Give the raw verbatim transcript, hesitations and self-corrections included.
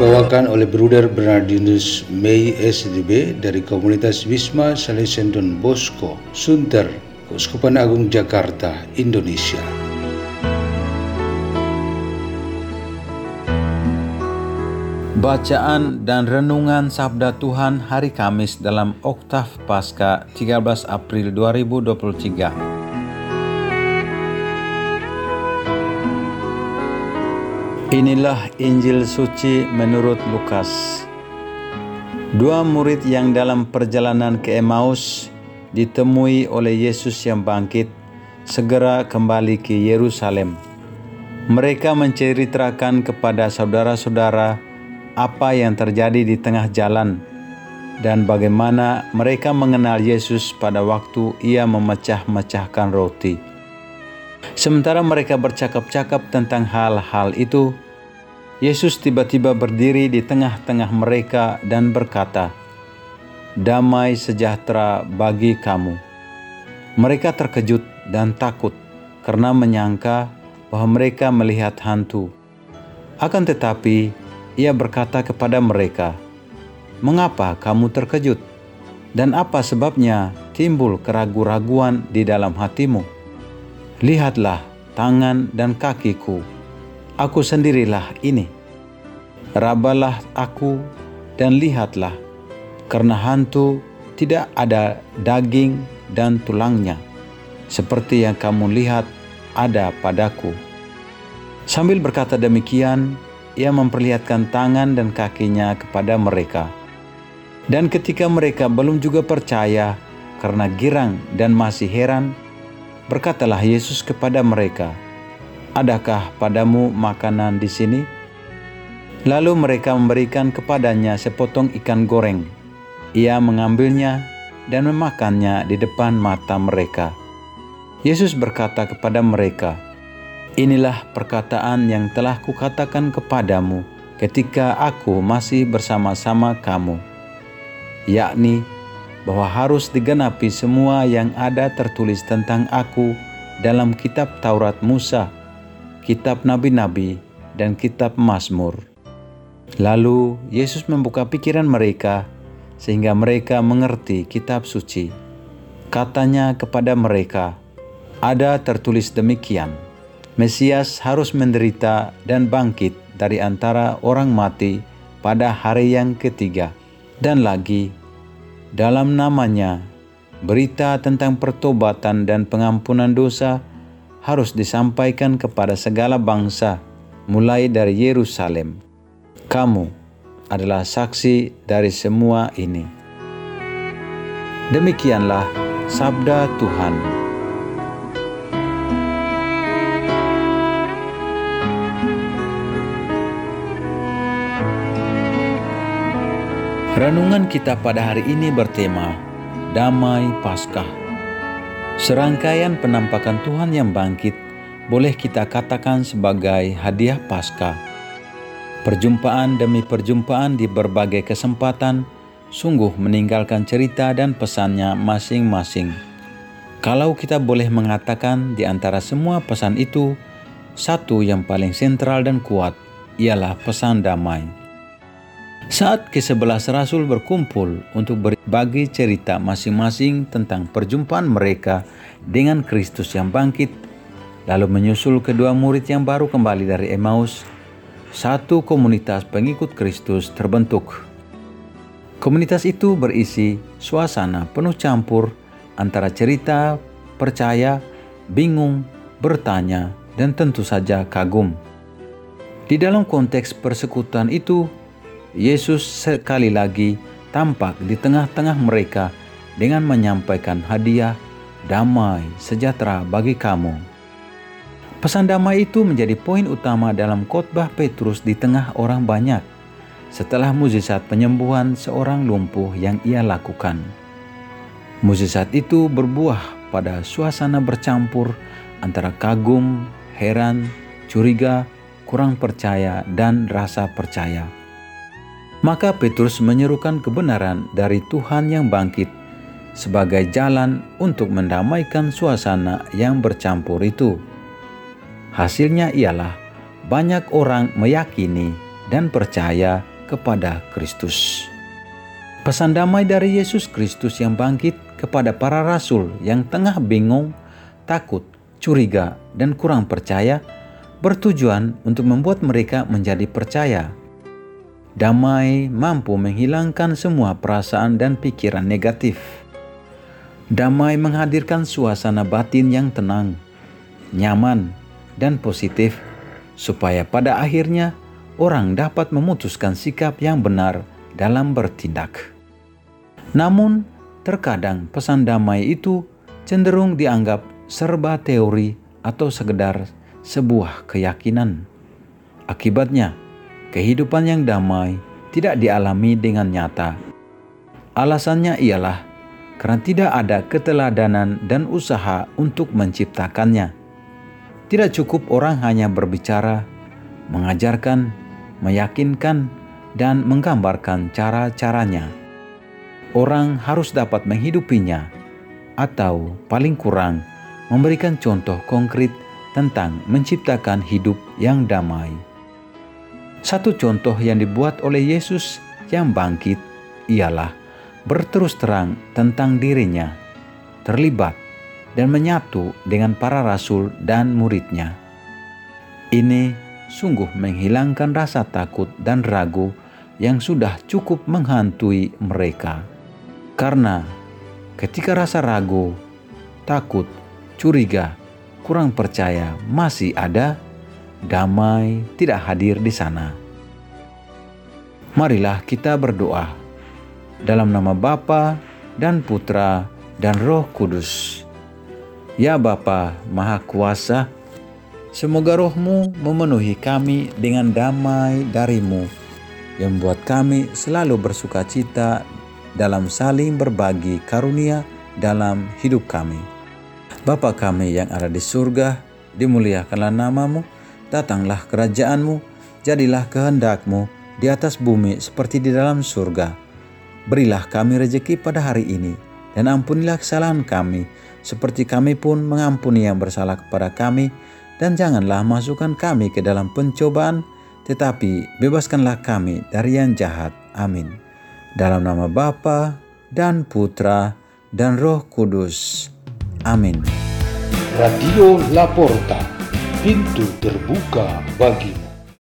Dibawakan oleh Bruder Bernardinus Mei S D B dari Komunitas Wisma Salesian Don Bosco Sunter, Keuskupan Agung Jakarta, Indonesia. Bacaan dan renungan Sabda Tuhan hari Kamis dalam Oktav Paskah tiga belas April dua ribu dua puluh tiga. Inilah Injil Suci menurut Lukas. Dua murid yang dalam perjalanan ke Emaus ditemui oleh Yesus yang bangkit, segera kembali ke Yerusalem. Mereka menceritakan kepada saudara-saudara apa yang terjadi di tengah jalan dan bagaimana mereka mengenal Yesus pada waktu ia memecah-mecahkan roti. Sementara mereka bercakap-cakap tentang hal-hal itu, Yesus tiba-tiba berdiri di tengah-tengah mereka dan berkata, "Damai sejahtera bagi kamu." Mereka terkejut dan takut karena menyangka bahwa mereka melihat hantu. Akan tetapi, ia berkata kepada mereka, "Mengapa kamu terkejut? Dan apa sebabnya timbul keraguan-raguan di dalam hatimu? Lihatlah tangan dan kakiku, aku sendirilah ini. Rabalah aku dan lihatlah, karena hantu tidak ada daging dan tulangnya, seperti yang kamu lihat ada padaku." Sambil berkata demikian, ia memperlihatkan tangan dan kakinya kepada mereka. Dan ketika mereka belum juga percaya, karena girang dan masih heran, berkatalah Yesus kepada mereka, "Adakah padamu makanan di sini?" Lalu mereka memberikan kepadanya sepotong ikan goreng. Ia mengambilnya dan memakannya di depan mata mereka. Yesus berkata kepada mereka, "Inilah perkataan yang telah kukatakan kepadamu ketika aku masih bersama-sama kamu, yakni bahwa harus digenapi semua yang ada tertulis tentang aku dalam kitab Taurat Musa, kitab nabi-nabi, dan kitab Mazmur." Lalu Yesus membuka pikiran mereka sehingga mereka mengerti kitab suci. Katanya kepada mereka, "Ada tertulis demikian, Mesias harus menderita dan bangkit dari antara orang mati pada hari yang ketiga, dan lagi, dalam namanya, berita tentang pertobatan dan pengampunan dosa harus disampaikan kepada segala bangsa, mulai dari Yerusalem. Kamu adalah saksi dari semua ini." Demikianlah sabda Tuhan. Renungan kita pada hari ini bertema Damai Paskah. Serangkaian penampakan Tuhan yang bangkit boleh kita katakan sebagai hadiah Paskah. Perjumpaan demi perjumpaan di berbagai kesempatan sungguh meninggalkan cerita dan pesannya masing-masing. Kalau kita boleh mengatakan di antara semua pesan itu, satu yang paling sentral dan kuat ialah pesan damai. Saat kesebelas Rasul berkumpul untuk berbagi cerita masing-masing tentang perjumpaan mereka dengan Kristus yang bangkit, lalu menyusul kedua murid yang baru kembali dari Emaus, satu komunitas pengikut Kristus terbentuk. Komunitas itu berisi suasana penuh campur antara cerita, percaya, bingung, bertanya, dan tentu saja kagum. Di dalam konteks persekutuan itu, Yesus sekali lagi tampak di tengah-tengah mereka dengan menyampaikan hadiah damai, sejahtera bagi kamu. Pesan damai itu menjadi poin utama dalam khotbah Petrus di tengah orang banyak, setelah mukjizat penyembuhan seorang lumpuh yang ia lakukan. Mukjizat itu berbuah pada suasana bercampur antara kagum, heran, curiga, kurang percaya, dan rasa percaya. Maka Petrus menyerukan kebenaran dari Tuhan yang bangkit sebagai jalan untuk mendamaikan suasana yang bercampur itu. Hasilnya ialah banyak orang meyakini dan percaya kepada Kristus. Pesan damai dari Yesus Kristus yang bangkit kepada para rasul yang tengah bingung, takut, curiga, dan kurang percaya bertujuan untuk membuat mereka menjadi percaya. Damai mampu menghilangkan semua perasaan dan pikiran negatif. Damai menghadirkan suasana batin yang tenang, nyaman, dan positif, supaya pada akhirnya orang dapat memutuskan sikap yang benar dalam bertindak. Namun, terkadang pesan damai itu cenderung dianggap serba teori atau sekedar sebuah keyakinan. Akibatnya, kehidupan yang damai tidak dialami dengan nyata. Alasannya ialah karena tidak ada keteladanan dan usaha untuk menciptakannya. Tidak cukup orang hanya berbicara, mengajarkan, meyakinkan, dan menggambarkan cara-caranya. Orang harus dapat menghidupinya, atau paling kurang memberikan contoh konkret tentang menciptakan hidup yang damai. Satu contoh yang dibuat oleh Yesus yang bangkit ialah berterus terang tentang dirinya, terlibat, dan menyatu dengan para rasul dan muridnya. Ini sungguh menghilangkan rasa takut dan ragu yang sudah cukup menghantui mereka. Karena ketika rasa ragu, takut, curiga, kurang percaya masih ada, damai tidak hadir di sana. Marilah kita berdoa dalam nama Bapa dan Putra dan Roh Kudus. Ya Bapa Maha Kuasa, semoga Roh-Mu memenuhi kami dengan damai dari-Mu yang membuat kami selalu bersuka cita dalam saling berbagi karunia dalam hidup kami. Bapa kami yang ada di surga, dimuliakanlah nama-Mu, datanglah kerajaan-Mu, jadilah kehendak-Mu di atas bumi seperti di dalam surga. Berilah kami rejeki pada hari ini, dan ampunilah kesalahan kami, seperti kami pun mengampuni yang bersalah kepada kami. Dan janganlah masukkan kami ke dalam pencobaan, tetapi bebaskanlah kami dari yang jahat. Amin. Dalam nama Bapa dan Putra dan Roh Kudus. Amin. Radio Laporta, pintu terbuka bagi